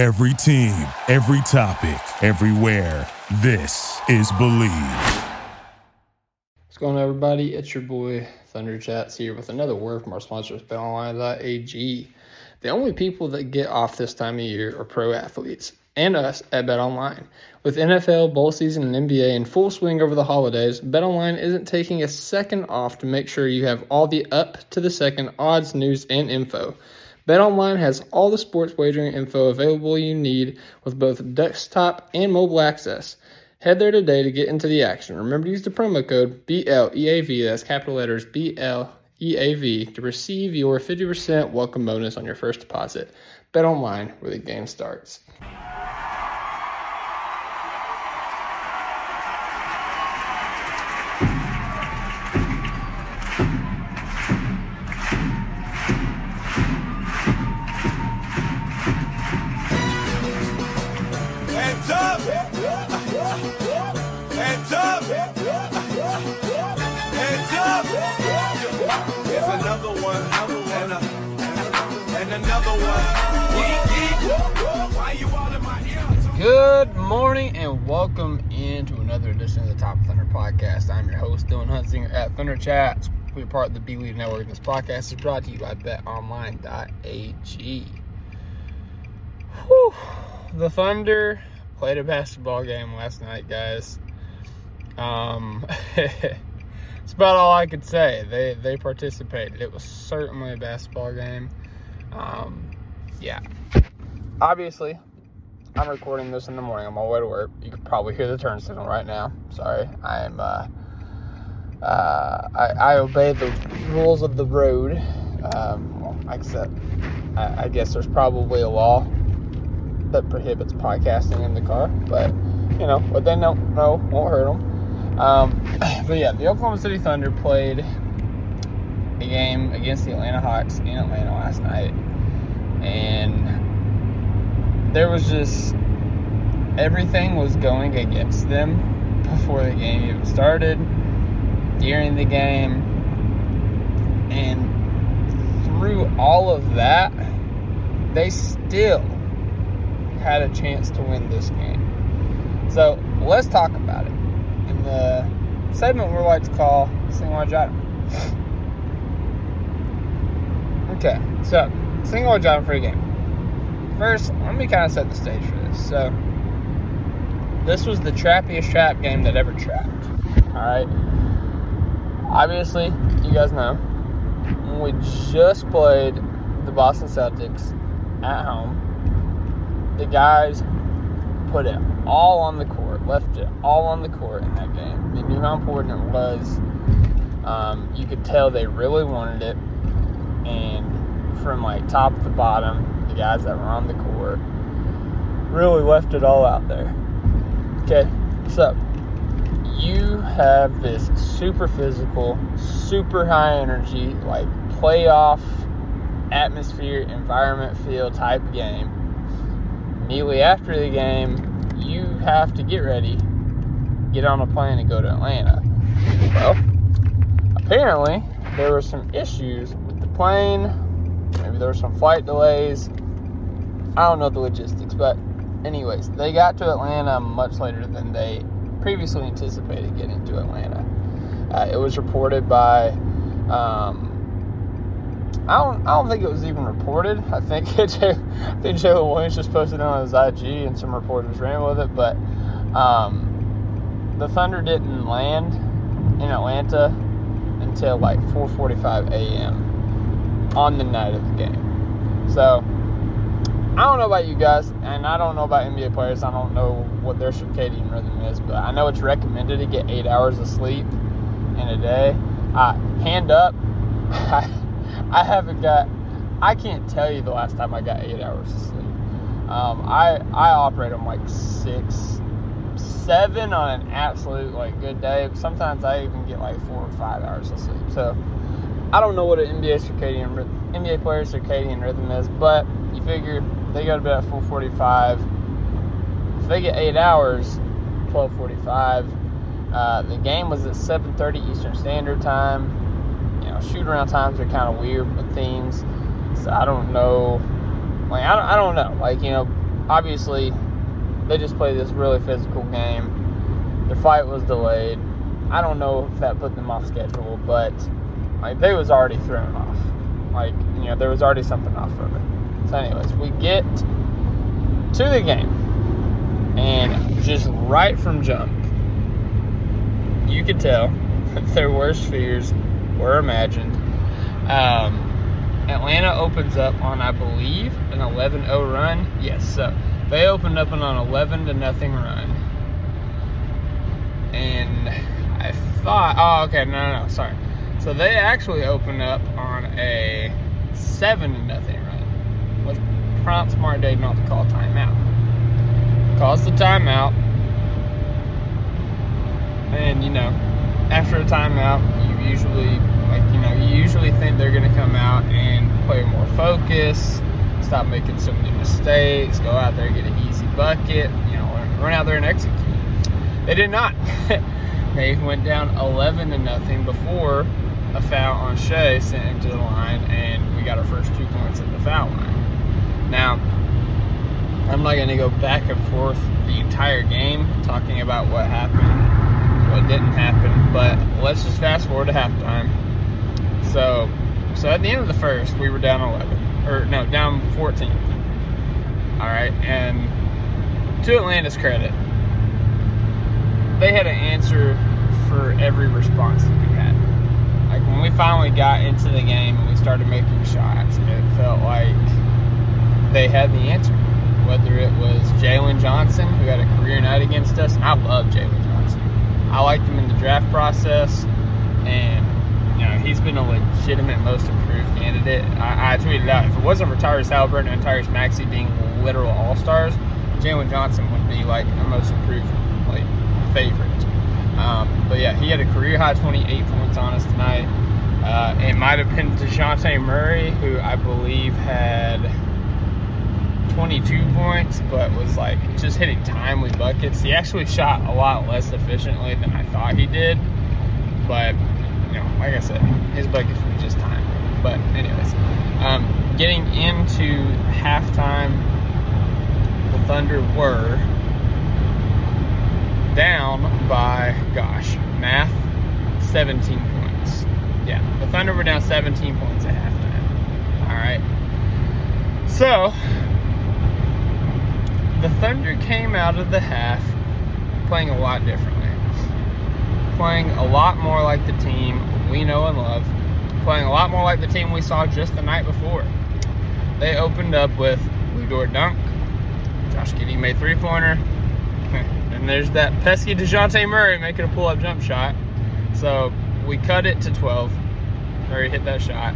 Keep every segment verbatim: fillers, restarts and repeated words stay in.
Every team, every topic, everywhere. This is Believe. What's going on, everybody? It's your boy Thunder Chats here with another word from our sponsors, bet online dot a g. The only people that get off this time of year are pro athletes and us at BetOnline. With N F L, bowl season, and N B A in full swing over the holidays, BetOnline isn't taking a second off to make sure you have all the up-to-the-second odds, news, and info. BetOnline has all the sports wagering info available you need with both desktop and mobile access. Head there today to get into the action. Remember to use the promo code B L E A V, that's capital letters B L E A V, to receive your fifty percent welcome bonus on your first deposit. BetOnline, where the game starts. Good morning and welcome into another edition of the Top Thunder Podcast. I'm your host, Dylan Huntsinger at Thunder Chats. We're part of the Believe Network. This podcast is brought to you by bet online dot a g. Whew. The Thunder played a basketball game last night, guys. Um, it's about all I could say. They they participated. It was certainly a basketball game. Um, yeah. Obviously, I'm recording this in the morning on my way to work. You can probably hear the turn signal right now. Sorry, I am. Uh, uh, I, I obey the rules of the road. Um, well, except, I, I guess there's probably a law that prohibits podcasting in the car. But you know what they don't know won't hurt them. Um, but yeah, the Oklahoma City Thunder played a game against the Atlanta Hawks in Atlanta last night, and there was just, everything was going against them before the game even started, during the game, and through all of that, they still had a chance to win this game. So, let's talk about it. In the segment we like to call, Single-Wide Driving. Okay, so, Single-Wide Driving for a game. First, let me kind of set the stage for this. So, this was the trappiest trap game that ever trapped. Alright? Obviously, you guys know, we just played the Boston Celtics at home. The guys put it all on the court, left it all on the court in that game. They knew how important it was. Um, you could tell they really wanted it. And from, like, top to bottom, the guys that were on the court really left it all out there. Okay, so you have this super physical, super high energy, like playoff atmosphere, environment, feel type game. Immediately after the game, you have to get ready, get on a plane, and go to Atlanta. Well, apparently there were some issues with the plane. Maybe there were some flight delays. I don't know the logistics, but anyways, they got to Atlanta much later than they previously anticipated getting to Atlanta. Uh, it was reported by, um, I don't, I don't think it was even reported. I think I think Jalen Williams just posted it on his I G, and some reporters ran with it. But um, the Thunder didn't land in Atlanta until like four forty-five a.m. on the night of the game. So, I don't know about you guys, and I don't know about N B A players. I don't know what their circadian rhythm is, but I know it's recommended to get eight hours of sleep in a day. Uh, hand up, I, I haven't got, I can't tell you the last time I got eight hours of sleep. Um, I, I operate on like six, seven on an absolute like good day. Sometimes I even get like four or five hours of sleep. So I don't know what an N B A circadian, N B A player's circadian rhythm is, but you figure they go to bed at four forty-five. If they get eight hours, twelve forty-five. Uh, the game was at seven thirty Eastern Standard Time. You know, shoot-around times are kind of weird with themes. So I don't know. Like, I don't, I don't know. Like, you know, obviously, they just played this really physical game. The fight was delayed. I don't know if that put them off schedule, but like they was already thrown off. Like, you know, there was already something off from it. So, anyways, we get to the game. And just right from jump, you could tell that their worst fears were imagined. Um, Atlanta opens up on, I believe, an eleven oh run. Yes, so they opened up on an eleven to nothing run. And I thought, oh, okay, no, no, no, sorry. So they actually opened up on a seven to nothing run, which prompts Mark Daigneault to call timeout. Calls the timeout, and you know, after a timeout, you usually, like, you know, you usually think they're gonna come out and play more focus, stop making so many mistakes, go out there, get an easy bucket, you know, run out there and execute. They did not. They went down eleven to nothing before a foul on Shea sent him to the line, and we got our first two points at the foul line. Now, I'm not going to go back and forth the entire game talking about what happened, what didn't happen, but let's just fast forward to halftime. So, so at the end of the first, we were down eleven, or no, down fourteen. All right, and to Atlanta's credit, they had an answer for every response that we had. Like when we finally got into the game and we started making shots, it felt like they had the answer. Whether it was Jalen Johnson, who had a career night against us. I love Jalen Johnson. I liked him in the draft process, and you know he's been a legitimate most improved candidate. I, I tweeted out, if it wasn't for Tyrese Haliburton and Tyrese Maxey being literal all-stars, Jalen Johnson would be like a most improved like favorite. Um, but yeah, he had a career-high twenty-eight points on us tonight. Uh, it might have been DeJounte Murray, who I believe had twenty-two points, but was like just hitting timely buckets. He actually shot a lot less efficiently than I thought he did, but you know, like I said, his buckets were just timely. But anyways, um, getting into halftime, the Thunder were down by, gosh, math, seventeen points. Yeah, the Thunder were down seventeen points at halftime. All right, so the Thunder came out of the half playing a lot differently, playing a lot more like the team we know and love, playing a lot more like the team we saw just the night before. They opened up with Lu Dort dunk, Josh Giddey made three-pointer, and there's that pesky DeJounte Murray making a pull-up jump shot. So we cut it to twelve. Murray hit that shot.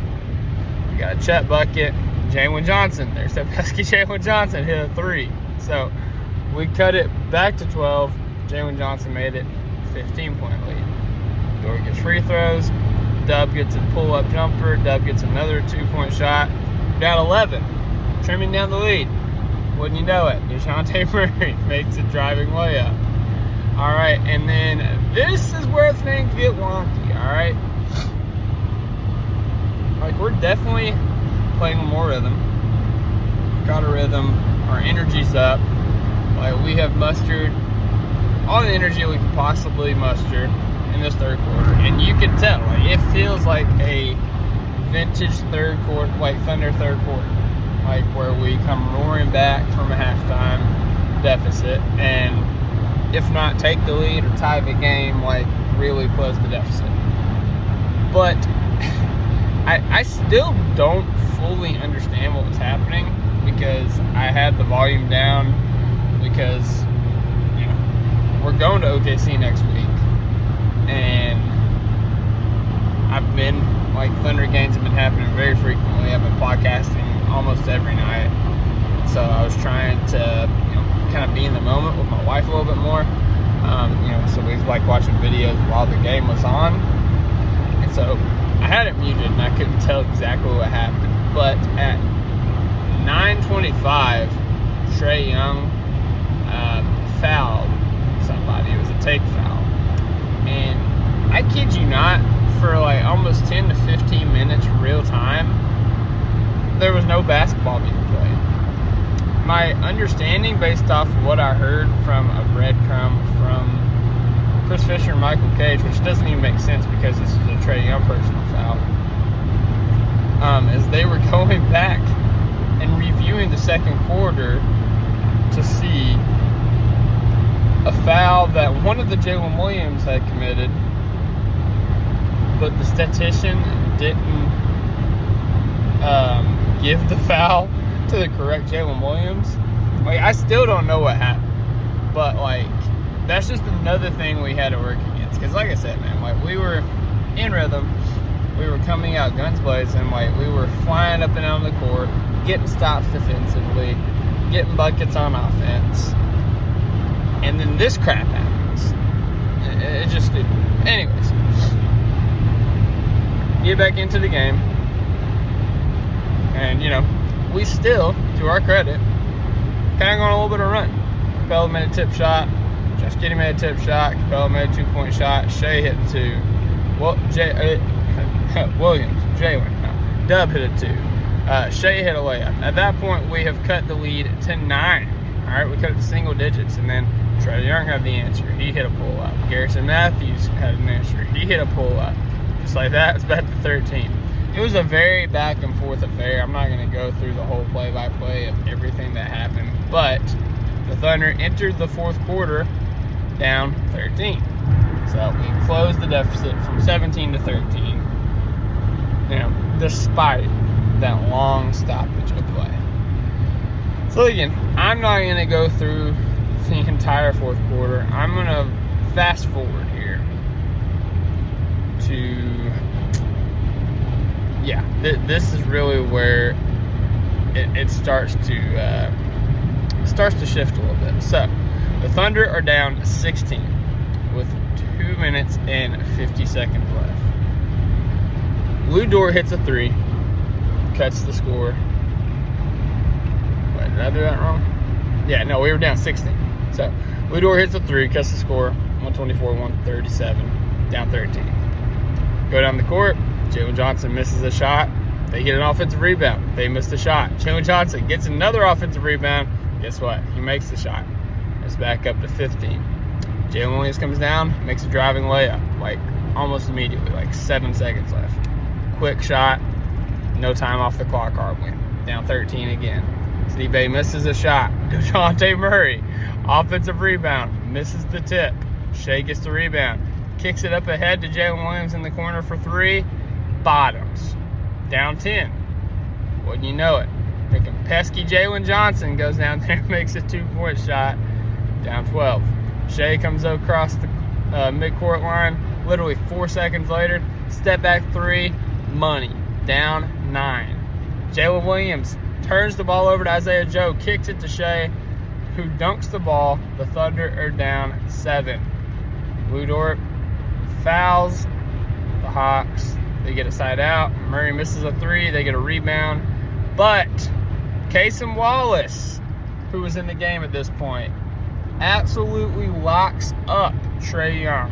We got a Chet bucket. Jalen Johnson, there's that pesky Jalen Johnson, hit a three. So we cut it back to twelve. Jalen Johnson made it, fifteen-point lead. Dort gets free throws. Dub gets a pull-up jumper. Dub gets another two-point shot. Down eleven, trimming down the lead. Wouldn't you know it, DeJounte Murray makes a driving layup. All right, and then this is where things get wonky, all right? Like, we're definitely playing more rhythm. Got a rhythm. Our energy's up. Like, we have mustered all the energy we could possibly muster in this third quarter, and you can tell, like, it feels like a vintage third quarter, like Thunder third quarter, like where we come roaring back from a halftime deficit, and if not take the lead or tie the game, like really close the deficit. But I, I still don't fully understand what was happening, because I had the volume down, because you know we're going to O K C next week, and I've been, like, Thunder games have been happening very frequently. I've been podcasting almost every night, so I was trying to, you know, kind of be in the moment with my wife a little bit more. Um, you know, so we like watching videos while the game was on, and so I had it muted and I couldn't tell exactly what happened, but at nine twenty-five, Trae Young um, fouled somebody. It was a take foul. And I kid you not, for like almost ten to fifteen minutes real time, there was no basketball being played. my understanding based off of what I heard from a breadcrumb from Chris Fisher and Michael Cage, which doesn't even make sense because this is a Trae Young personal foul, um, is they were going back and reviewing the second quarter to see a foul that one of the Jalen Williams had committed, but the statistician didn't um, give the foul to the correct Jalen Williams. Like, I still don't know what happened, but like, that's just another thing we had to work against. Because, like I said, man, like, we were in rhythm, we were coming out guns blazing, like, we were flying up and down the court, getting stops defensively, getting buckets on offense, and then this crap happens. It, it just, it, anyways. Get back into the game, and you know, we still, to our credit, kind of going a little bit of a run. Capella made a tip shot, Josh Giddey made a tip shot, Capella made a two point shot, Shea hit two, well, Jay, uh, Williams, Jalen, no, Dub hit a two, uh, Shea hit a layup. At that point, we have cut the lead to nine. All right, we cut it to single digits, and then Trae Young had the answer. He hit a pull up. Garrison Matthews had an answer. He hit a pull up. Just like that, it's back to thirteen. It was a very back and forth affair. I'm not going to go through the whole play-by-play of everything that happened, but the Thunder entered the fourth quarter down thirteen. So we closed the deficit from seventeen to thirteen, you know, despite that long stoppage of play. So again, I'm not going to go through the entire fourth quarter. I'm going to fast forward here to, yeah, th- this is really where it, it starts to uh, starts to shift a little bit. So the Thunder are down sixteen with two minutes and fifty seconds left. Lu Dort hits a three, cuts the score. Wait, did I do that wrong? Yeah, no, we were down sixteen. So Lu Dort hits a three, cuts the score, one twenty-four one thirty-seven, down thirteen. Go down the court, Jalen Johnson misses a shot. They get an offensive rebound. They miss the shot. Jalen Johnson gets another offensive rebound. Guess what? He makes the shot. It's back up to fifteen. Jalen Williams comes down, makes a driving layup, like almost immediately, like seven seconds left. Quick shot, no time off the clock, hard win. Down thirteen again. Sidibe misses a shot. DeJounte Murray, offensive rebound, misses the tip. Shea gets the rebound. Kicks it up ahead to Jalen Williams in the corner for three. Bottoms. Down ten. Wouldn't you know it? Picking pesky Jalen Johnson goes down there and makes a two-point shot. Down twelve. Shea comes across the uh, midcourt line. Literally four seconds later. Step back three. Money. Down nine. Jalen Williams turns the ball over to Isaiah Joe. Kicks it to Shea, who dunks the ball. The Thunder are down seven. Lu Dort fouls the Hawks. They get a side out. Murray misses a three. They get a rebound. But Cason Wallace, who was in the game at this point, absolutely locks up Trae Young,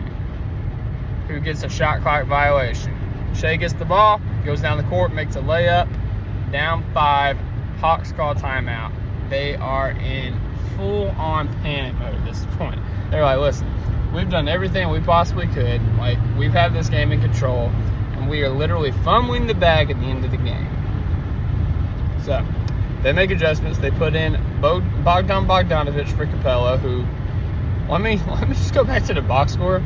who gets a shot clock violation. Shea gets the ball, goes down the court, makes a layup. Down five. Hawks call timeout. They are in full-on panic mode at this point. They're like, listen, we've done everything we possibly could. Like, we've had this game in control, and we are literally fumbling the bag at the end of the game. So, they make adjustments. They put in Bogdan Bogdanović for Capella, who, let me, let me just go back to the box score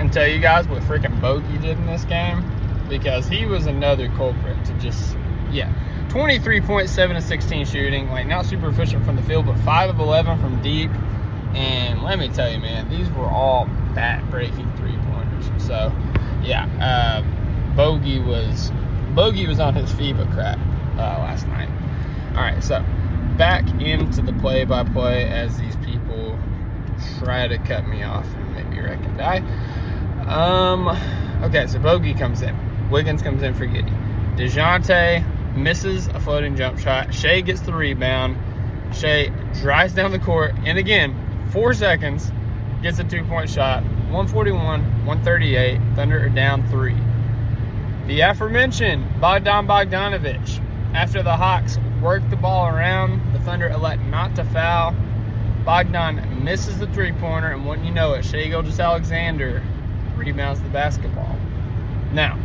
and tell you guys what freaking Bogey did in this game, because he was another culprit to just, yeah, twenty-three point seven to sixteen shooting, like, not super efficient from the field, but five of eleven from deep. And let me tell you, man, these were all bat-breaking three-pointers. So, yeah, uh, Bogey was Bogey was on his FIBA crap uh, last night. All right, so back into the play-by-play as these people try to cut me off and make me wreck and die. Um, okay, so Bogey comes in. Wiggins comes in for Giddey. DeJounte misses a floating jump shot. Shea gets the rebound. Shea drives down the court, and again, four seconds, gets a two-point shot, one forty-one one thirty-eight, Thunder are down three. The aforementioned Bogdan Bogdanović, after the Hawks worked the ball around. The Thunder elect not to foul. Bogdan misses the three-pointer, and wouldn't you know it, Shea Gilgeous-Alexander rebounds the basketball. Now,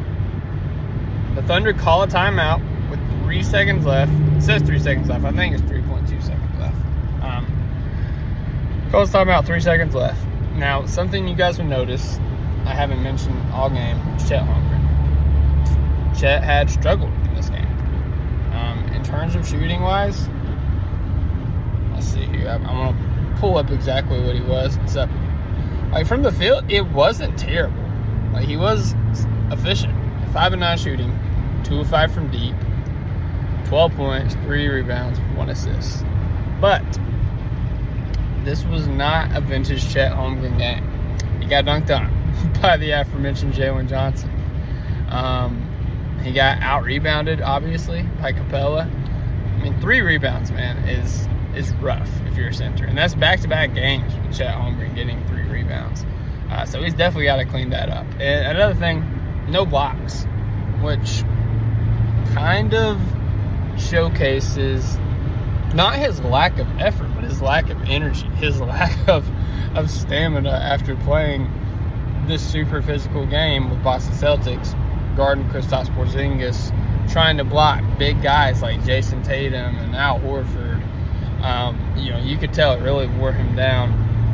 the Thunder call a timeout with three seconds left. It says three seconds left. I think it's three point two seconds left. Um, calls a timeout, three seconds left. Now, something you guys would notice, I haven't mentioned all game, Chet Holmgren. Chet had struggled in this game. Um, in terms of shooting-wise, let's see here. I'm, I'm going to pull up exactly what he was. So, like, from the field, it wasn't terrible. Like, he was efficient. five and nine shooting, two of five from deep, twelve points, three rebounds, one assist. But this was not a vintage Chet Holmgren game. He got dunked on by the aforementioned Jalen Johnson. Um, he got out-rebounded, obviously, by Capella. I mean, three rebounds, man, is is rough if you're a center. And that's back-to-back games with Chet Holmgren getting three rebounds. Uh, so he's definitely got to clean that up. And another thing, no blocks, which kind of showcases not his lack of effort, but his lack of energy, his lack of, of stamina after playing this super physical game with Boston Celtics, guarding Kristaps Porzingis, trying to block big guys like Jason Tatum and Al Horford. Um, you know, you could tell it really wore him down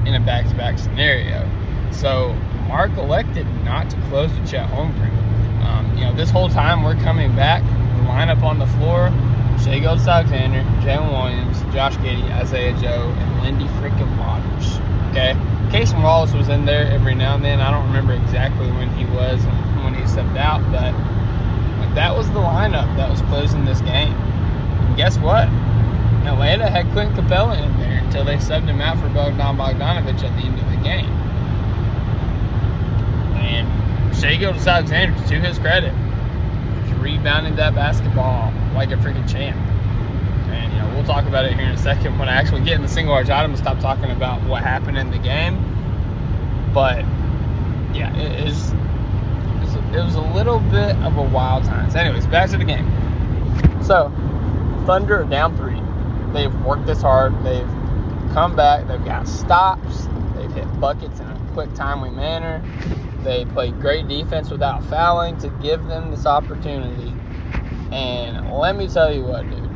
in a back-to-back scenario. So Mark elected not to close to Chet Holmgren. Um, you know, this whole time we're coming back, the lineup on the floor, Shea Gilgeous-Alexander, Jalen Williams, Josh Giddey, Isaiah Joe, and Lindy freaking Waters, okay? Cason Wallace was in there every now and then. I don't remember exactly when he was and when he stepped out, but like, that was the lineup that was closing this game. And guess what? Atlanta had Clint Capella in there until they subbed him out for Bogdan Bogdanović at the end of the game. And Shea Gilgeous-Alexander, to his credit, rebounded that basketball like a freaking champ. And, you know, we'll talk about it here in a second when I actually get in the single-large item and stop talking about what happened in the game. But, yeah, it, is, it was a little bit of a wild time. So, anyways, back to the game. So, Thunder down three. They've worked this hard. They've come back. They've got stops. They've hit buckets in a quick, timely manner. They played great defense without fouling to give them this opportunity. And let me tell you what, dude.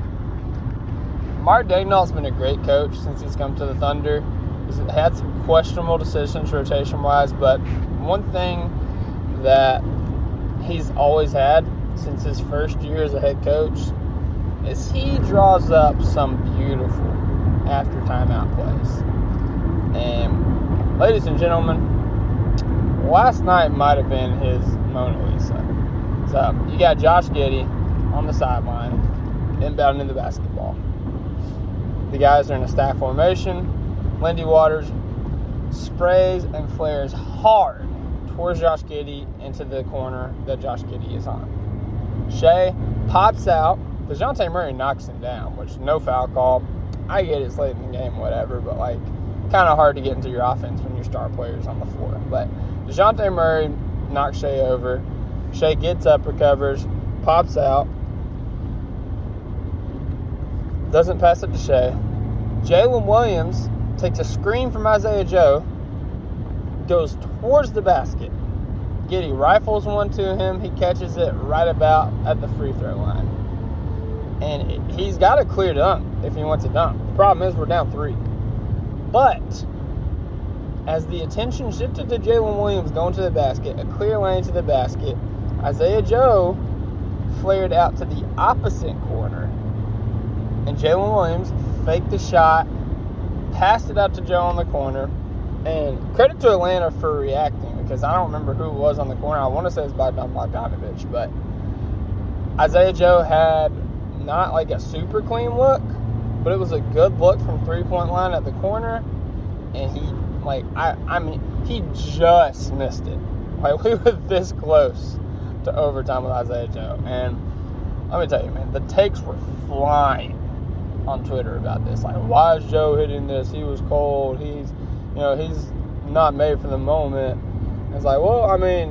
Mark Daigneault's been a great coach since he's come to the Thunder. He's had some questionable decisions rotation-wise, but one thing that he's always had since his first year as a head coach is he draws up some beautiful after-timeout plays. And ladies and gentlemen, last night might have been his Mona Lisa. So, you got Josh Giddey on the sideline, inbounding the basketball. The guys are in a stack formation. Lindy Waters sprays and flares hard towards Josh Giddey into the corner that Josh Giddey is on. Shea pops out. DeJounte Murray knocks him down, which no foul call. I get it's late in the game, whatever, but, like, kind of hard to get into your offense when your star player is on the floor. But DeJounte Murray knocks Shea over. Shea gets up, recovers, pops out. Doesn't pass it to Shea. Jalen Williams takes a screen from Isaiah Joe, goes towards the basket. Giddey rifles one to him. He catches it right about at the free throw line. And it, he's got to clear dunk if he wants a dunk. The problem is we're down three. But as the attention shifted to Jalen Williams going to the basket, a clear lane to the basket, Isaiah Joe flared out to the opposite corner. And Jalen Williams faked the shot, passed it out to Joe on the corner. And credit to Atlanta for reacting, because I don't remember who it was on the corner. I want to say it was Bogdan Bogdanović. But Isaiah Joe had not like a super clean look, but it was a good look from three-point line at the corner, and he, like, I, I mean, he just missed it. Like, we were this close to overtime with Isaiah Joe, and let me tell you, man, the takes were flying on Twitter about this. Like, why is Joe hitting this? He was cold. He's, you know, he's not made for the moment. And it's like, well, I mean,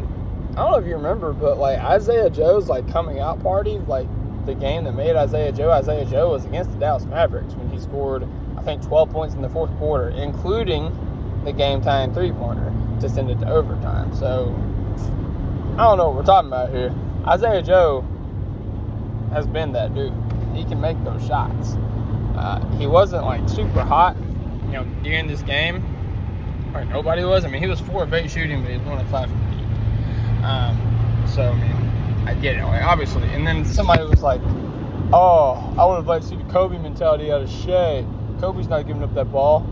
I don't know if you remember, but, like, Isaiah Joe's, like, coming out party, like, the game that made Isaiah Joe Isaiah Joe was against the Dallas Mavericks when he scored, I think, twelve points in the fourth quarter, including the game-time three-pointer to send it to overtime. So, I don't know what we're talking about here. Isaiah Joe has been that dude. He can make those shots. Uh, he wasn't, like, super hot, you know, during this game. Or nobody was. I mean, he was four of eight shooting, but he was one of five from deep. Um, so, I mean, I get it, like, obviously. And then somebody was like, oh, I would have liked to see the Kobe mentality out of Shea. Kobe's not giving up that ball.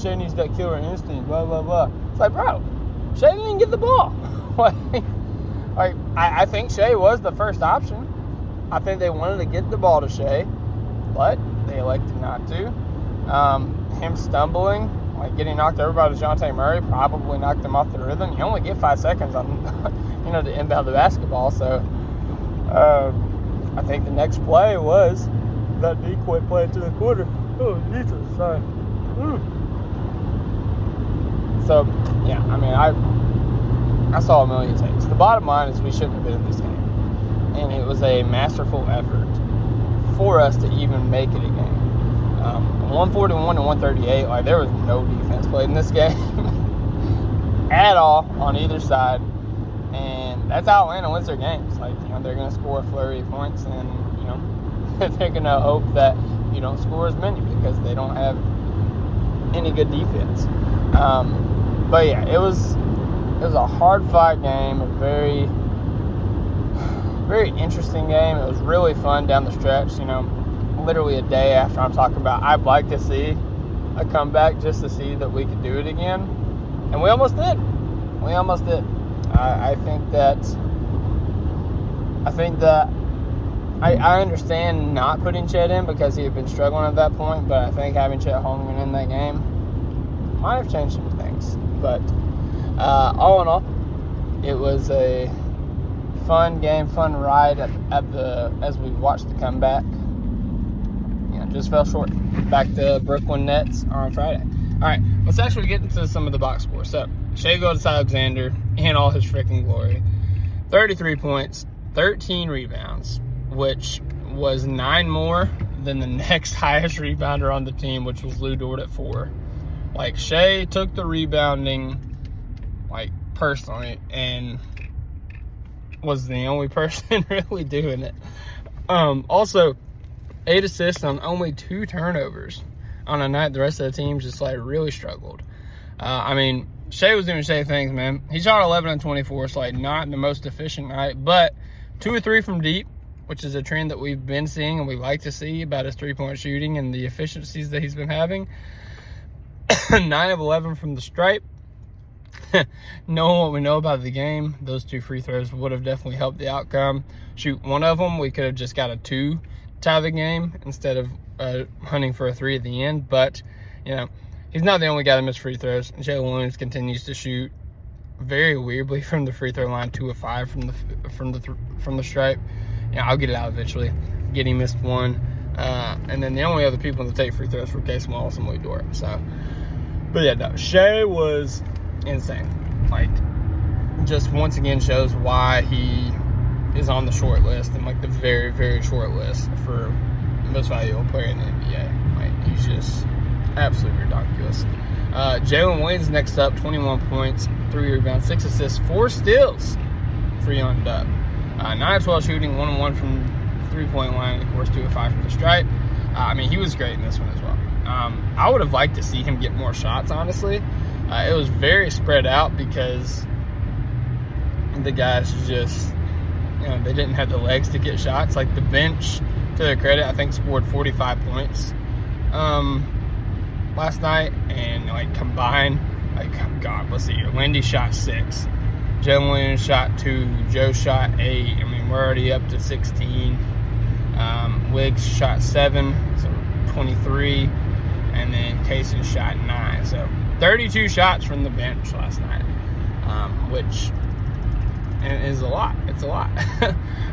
Shea needs that killer instinct, blah, blah, blah. It's like, bro, Shea didn't get the ball. like, like I, I think Shea was the first option. I think they wanted to get the ball to Shea, but they elected not to. Um, him stumbling, like getting knocked over by DeJounte Murray, probably knocked him off the rhythm. You only get five seconds on, you know, to inbound the basketball. So uh, I think the next play was that decoy play to the quarter. Oh, Jesus, sorry. Mm. So, yeah, I mean, I I saw a million takes. The bottom line is we shouldn't have been in this game. And it was a masterful effort for us to even make it a game. Um, one forty-one to one thirty-eight, like, there was no defense played in this game at all on either side. And that's how Atlanta wins their games. Like, you know, they're going to score a flurry of points, and, you know, they're going to hope that you don't score as many because they don't have any good defense. Um, but, yeah, it was, it was a hard-fought game, a very... very interesting game. It was really fun down the stretch, you know, literally a day after I'm talking about I'd like to see a comeback just to see that we could do it again. And we almost did. We almost did. I, I think that, I think that, I, I understand not putting Chet in because he had been struggling at that point, but I think having Chet Holmgren in that game might have changed some things. But uh, all in all, it was a fun game, fun ride at, at the as we watched the comeback. You know, just fell short. Back to Brooklyn Nets on Friday. All right, let's actually get into some of the box scores. So, Shea Gilgeous-Alexander in all his freaking glory, thirty-three points, thirteen rebounds, which was nine more than the next highest rebounder on the team, which was Lu Dort at four. Like, Shea took the rebounding, like, personally, and was the only person really doing it. Um, also, eight assists on only two turnovers on a night the rest of the team just, like, really struggled. Uh, I mean, Shea was doing Shea things, man. He shot eleven and twenty-four, so, like, not the most efficient night, but two or three from deep, which is a trend that we've been seeing and we like to see about his three-point shooting and the efficiencies that he's been having. nine of eleven from the stripe. Knowing what we know about the game, those two free throws would have definitely helped the outcome. Shoot, one of them, we could have just got a two tie the game instead of uh, hunting for a three at the end. But, you know, he's not the only guy that missed free throws. Jalen Williams continues to shoot very weirdly from the free throw line, two of five from the from the th- from the stripe. You know, I'll get it out eventually. Giddey missed one, uh, and then the only other people to take free throws were Cason Wallace and Lu Dort. So, but yeah, no, Shea was insane. Like, just once again shows why he is on the short list, and like the very, very short list for most valuable player in the N B A. Like, he's just absolutely ridiculous. Uh, Jalen Williams next up, twenty-one points, three rebounds, six assists, four steals, three on dub. Uh, nine of twelve shooting, one on one from three-point line, and of course, two of five from the stripe. Uh, I mean, he was great in this one as well. Um, I would have liked to see him get more shots, honestly. Uh, it was very spread out because the guys just, you know, they didn't have the legs to get shots. Like, the bench, to their credit, I think scored forty-five points um, last night. And, like, combined, like, oh God, let's see here. Lindy shot six. Jalen Williams shot two. Joe shot eight. I mean, we're already up to sixteen. Um, Wiggs shot seven, so twenty-three. And then Cason shot nine, so thirty-two shots from the bench last night, um, which is a lot. It's a lot.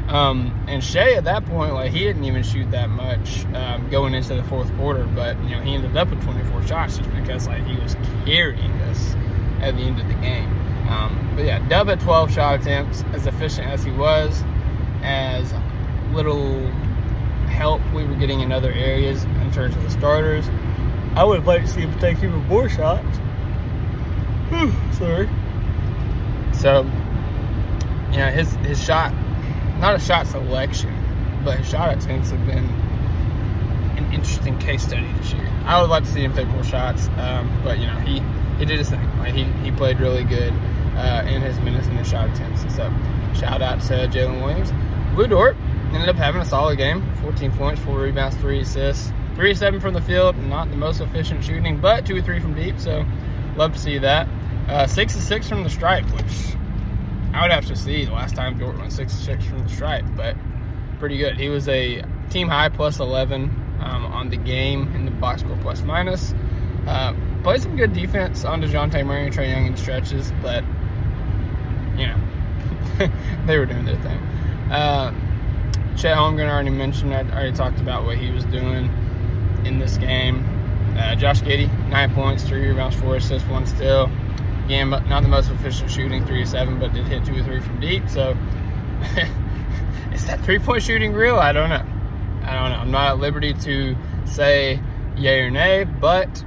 um, and Shea, at that point, like, he didn't even shoot that much um, going into the fourth quarter, but, you know, he ended up with twenty-four shots just because, like, he was carrying this at the end of the game. Um, but, yeah, Dub at twelve shot attempts, as efficient as he was, as little help we were getting in other areas in terms of the starters. I would have liked to see him take even more shots. Whew, sorry. So, you know, his his shot, not a shot selection, but his shot attempts have been an interesting case study this year. I would like to see him take more shots, um, but, you know, he, he did his thing. Like, he, he played really good uh, in his minutes and his shot attempts. So, shout out to Jalen Williams. Lu Dort ended up having a solid game, fourteen points, four rebounds, three assists, three seven from the field, not the most efficient shooting, but two or three from deep, so love to see that. Uh, six to six from the stripe, which I would have to see the last time Dort went six to six from the stripe, but pretty good. He was a team-high plus eleven um, on the game in the box score plus minus. Uh, played some good defense on DeJounte Murray and Trae Young in stretches, but, you know, they were doing their thing. Uh, Chet Holmgren, I already mentioned. I already talked about what he was doing in this game. Uh, Josh Giddey, nine points, three rebounds, four assists, one steal. Again, not the most efficient shooting, three of seven, but did hit two or three from deep. So, is that three-point shooting real? I don't know. I don't know. I'm not at liberty to say yay or nay, but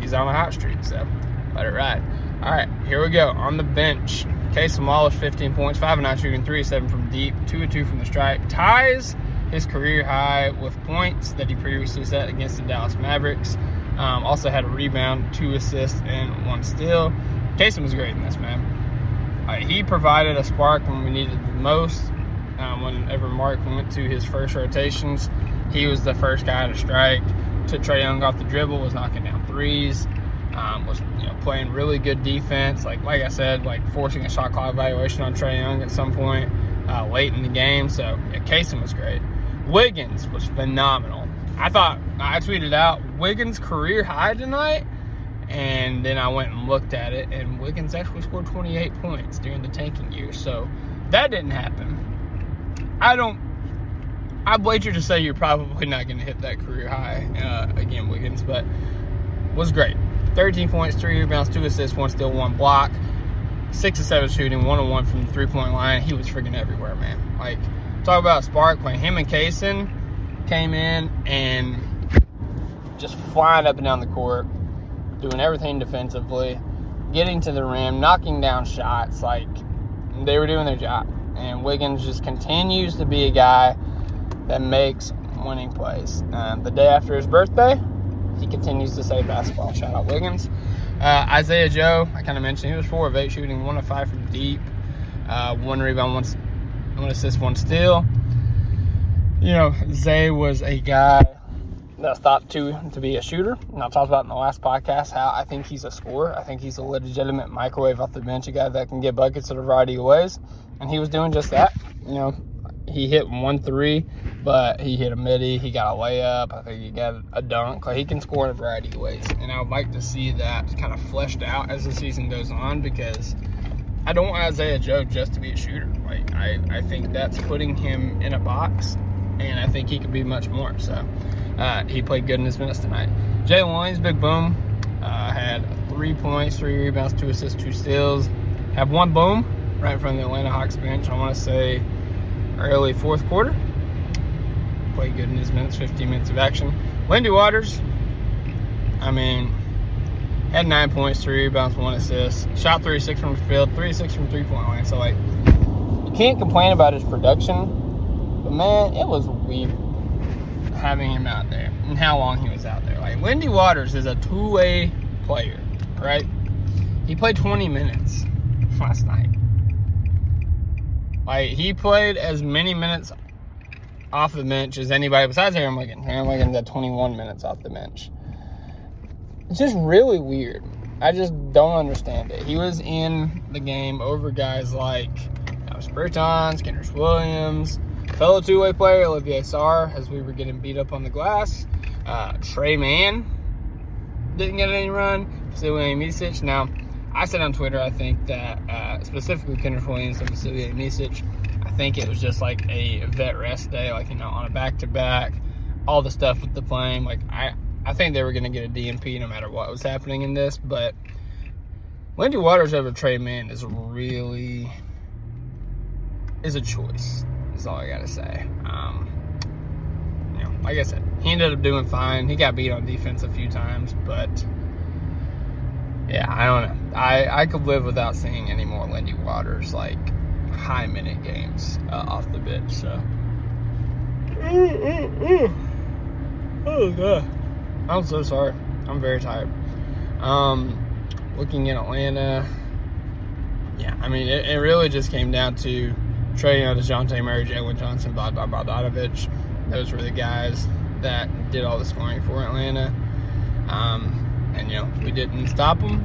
he's on a hot streak, so let it ride. All right, here we go. On the bench, Cason Wallace, fifteen points, five of nine shooting, three of seven from deep, two of two from the stripe. Ties his career high with points that he previously set against the Dallas Mavericks. Um, also had a rebound, two assists, and one steal. Cason was great in this, man. Uh, he provided a spark when we needed the most. Um, whenever Mark went to his first rotations, he was the first guy to strike. Took Trae Young off the dribble, was knocking down threes. Um, was you know, playing really good defense, like like I said, like forcing a shot clock violation on Trae Young at some point uh, late in the game. So yeah, Cason was great. Wiggins was phenomenal. I thought I tweeted out Wiggins' career high tonight, and then I went and looked at it, and Wiggins actually scored twenty-eight points during the tanking year. So that didn't happen. I don't. I'd wager to say you're probably not going to hit that career high uh, again, Wiggins, but was great. thirteen points, three rebounds, two assists, one steal, one block, six of seven shooting, one of one from the three-point line. He was freaking everywhere, man. Like, talk about spark. When him and Cason came in and just flying up and down the court, doing everything defensively, getting to the rim, knocking down shots. Like, they were doing their job. And Wiggins just continues to be a guy that makes winning plays. Um, the day after his birthday, he continues to save basketball. Shout out Wiggins. Uh, Isaiah Joe, I kind of mentioned, he was four of eight shooting, one of five from deep, uh, one rebound, one, one assist, one steal. You know, Zay was a guy that's thought to to be a shooter. And I talked about in the last podcast how I think he's a scorer. I think he's a legitimate microwave off the bench, a guy that can get buckets in a variety of ways. And he was doing just that. You know, he hit one three, but he hit a midi, he got a layup, I think he got a dunk. Like, he can score in a variety of ways, and I would like to see that kind of fleshed out as the season goes on, because I don't want Isaiah Joe just to be a shooter. Like, I, I think that's putting him in a box, and I think he could be much more. So uh, he played good in his minutes tonight. Jalen Williams, big boom, uh, had three points, three rebounds, two assists, two steals. Have one boom right from the Atlanta Hawks bench, I want to say early fourth quarter. Played good in his minutes, fifteen minutes of action. Lindy Waters, I mean, had nine points, three rebounds, one assist. Shot thirty-six from the field, thirty-six from three-point line. So, like, you can't complain about his production, but, man, it was weird having him out there and how long he was out there. Like, Lindy Waters is a two-way player, right? He played twenty minutes last night. Like, he played as many minutes off the bench as anybody besides Aaron Wiggins. Aaron Wiggins had twenty-one minutes off the bench. It's just really weird. I just don't understand it. He was in the game over guys like Alex Bertans, Kenrich Williams, fellow two-way player Olivier Sarr, as we were getting beat up on the glass. Uh, Trey Mann didn't get any run. Vasilije Micic. Now, I said on Twitter, I think that uh, specifically Kenrich Williams and Vasilije Micic, I think it was just like a vet rest day, like, you know, on a back-to-back, all the stuff with the plane. Like, I, I think they were going to get a D N P no matter what was happening in this. But Lindy Waters over Trey Mann is really – is a choice. is all I got to say. Um, you know, like I said, he ended up doing fine. He got beat on defense a few times, but yeah, I don't know. I, I could live without seeing any more Lindy Waters, like, high-minute games uh, off the bench, so. Ooh, ooh, ooh. Oh, God. I'm so sorry. I'm very tired. Um, looking at Atlanta, yeah, I mean, it, it really just came down to Trae Young, DeJounte Murray, Jalen Johnson, Bogdan Bogdanović. Those were the guys that did all the scoring for Atlanta. Um, and, you know, we didn't stop them,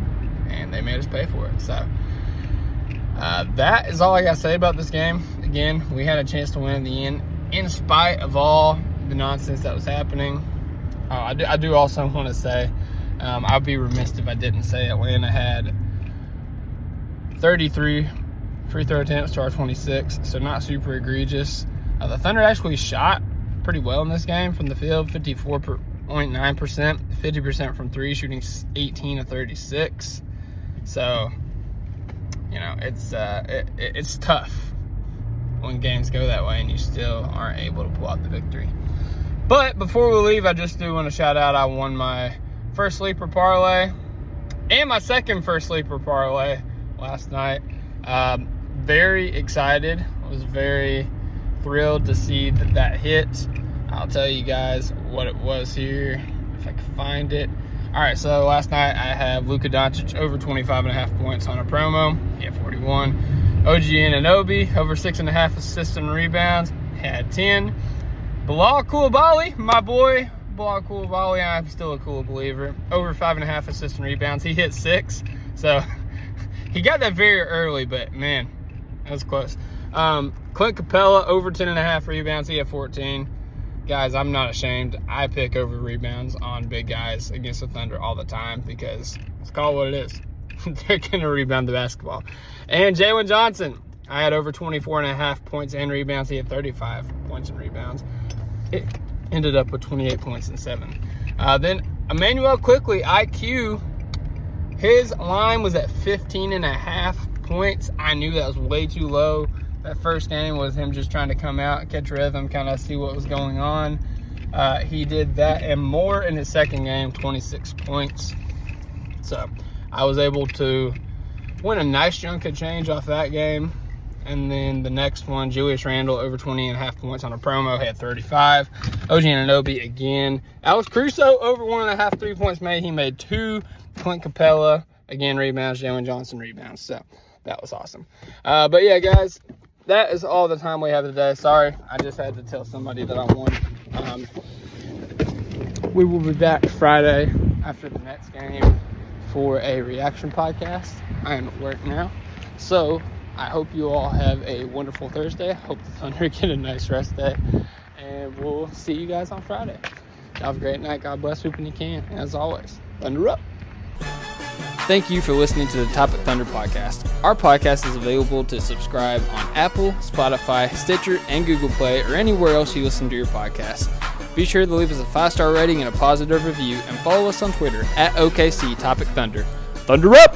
and they made us pay for it. So, uh, that is all I got to say about this game. Again, we had a chance to win in the end, in spite of all the nonsense that was happening. Uh, I, do, I do also want to say, um, I'd be remiss if I didn't say Atlanta had thirty-three free throw attempts to our twenty-six, so not super egregious. Uh, the Thunder actually shot pretty well in this game from the field, fifty-four point nine percent, fifty percent from three, shooting eighteen of thirty-six. So, you know, it's uh, it, it, it's tough when games go that way and you still aren't able to pull out the victory. But before we leave, I just do want to shout out, I won my first sleeper parlay and my second first sleeper parlay last night. Um, very excited. I was very thrilled to see that that hit. I'll tell you guys what it was here, if I can find it. All right, so last night I have Luka Doncic over twenty-five and a half points on a promo. He had forty-one. O G Anunoby, over six and a half assists and rebounds, had ten. Bilal Cole Bali, my boy, Bilal Cole Bali, I'm still a cool believer, over five and a half assists and rebounds. He hit six, so he got that very early, but, man, that was close. Um, Clint Capella, over ten and a half rebounds. He had fourteen. Guys, I'm not ashamed. I pick over rebounds on big guys against the Thunder all the time because it's called what it is. They're going to rebound the basketball. And Jalen Johnson, I had over twenty-four and a half points and rebounds. He had thirty-five points and rebounds. It ended up with twenty-eight points and seven. Uh, then Emmanuel Quickly, I Q, his line was at fifteen and a half points. I knew that was way too low. That first game was him just trying to come out, catch rhythm, kind of see what was going on. Uh, he did that and more in his second game, twenty-six points. So I was able to win a nice chunk of change off that game. And then the next one, Julius Randle, over twenty and a half points on a promo, had thirty-five. O G Anunoby again. Alex Caruso, over one and a half three points made. He made two. Clint Capella, again, rebounds. Jalen Johnson, rebounds. So that was awesome. Uh, but yeah, guys, that is all the time we have today. Sorry, I just had to tell somebody that I won. Um, we will be back Friday after the next game for a reaction podcast. I am at work now, so I hope you all have a wonderful Thursday. I hope the Thunder get a nice rest day, and we'll see you guys on Friday. Y'all have a great night. God bless, hooping you can. And as always, Thunder up. Thank you for listening to the Topic Thunder podcast. Our podcast is available to subscribe on Apple, Spotify, Stitcher, and Google Play, or anywhere else you listen to your podcast. Be sure to leave us a five-star rating and a positive review, and follow us on Twitter at O K C Topic Thunder. Thunder up!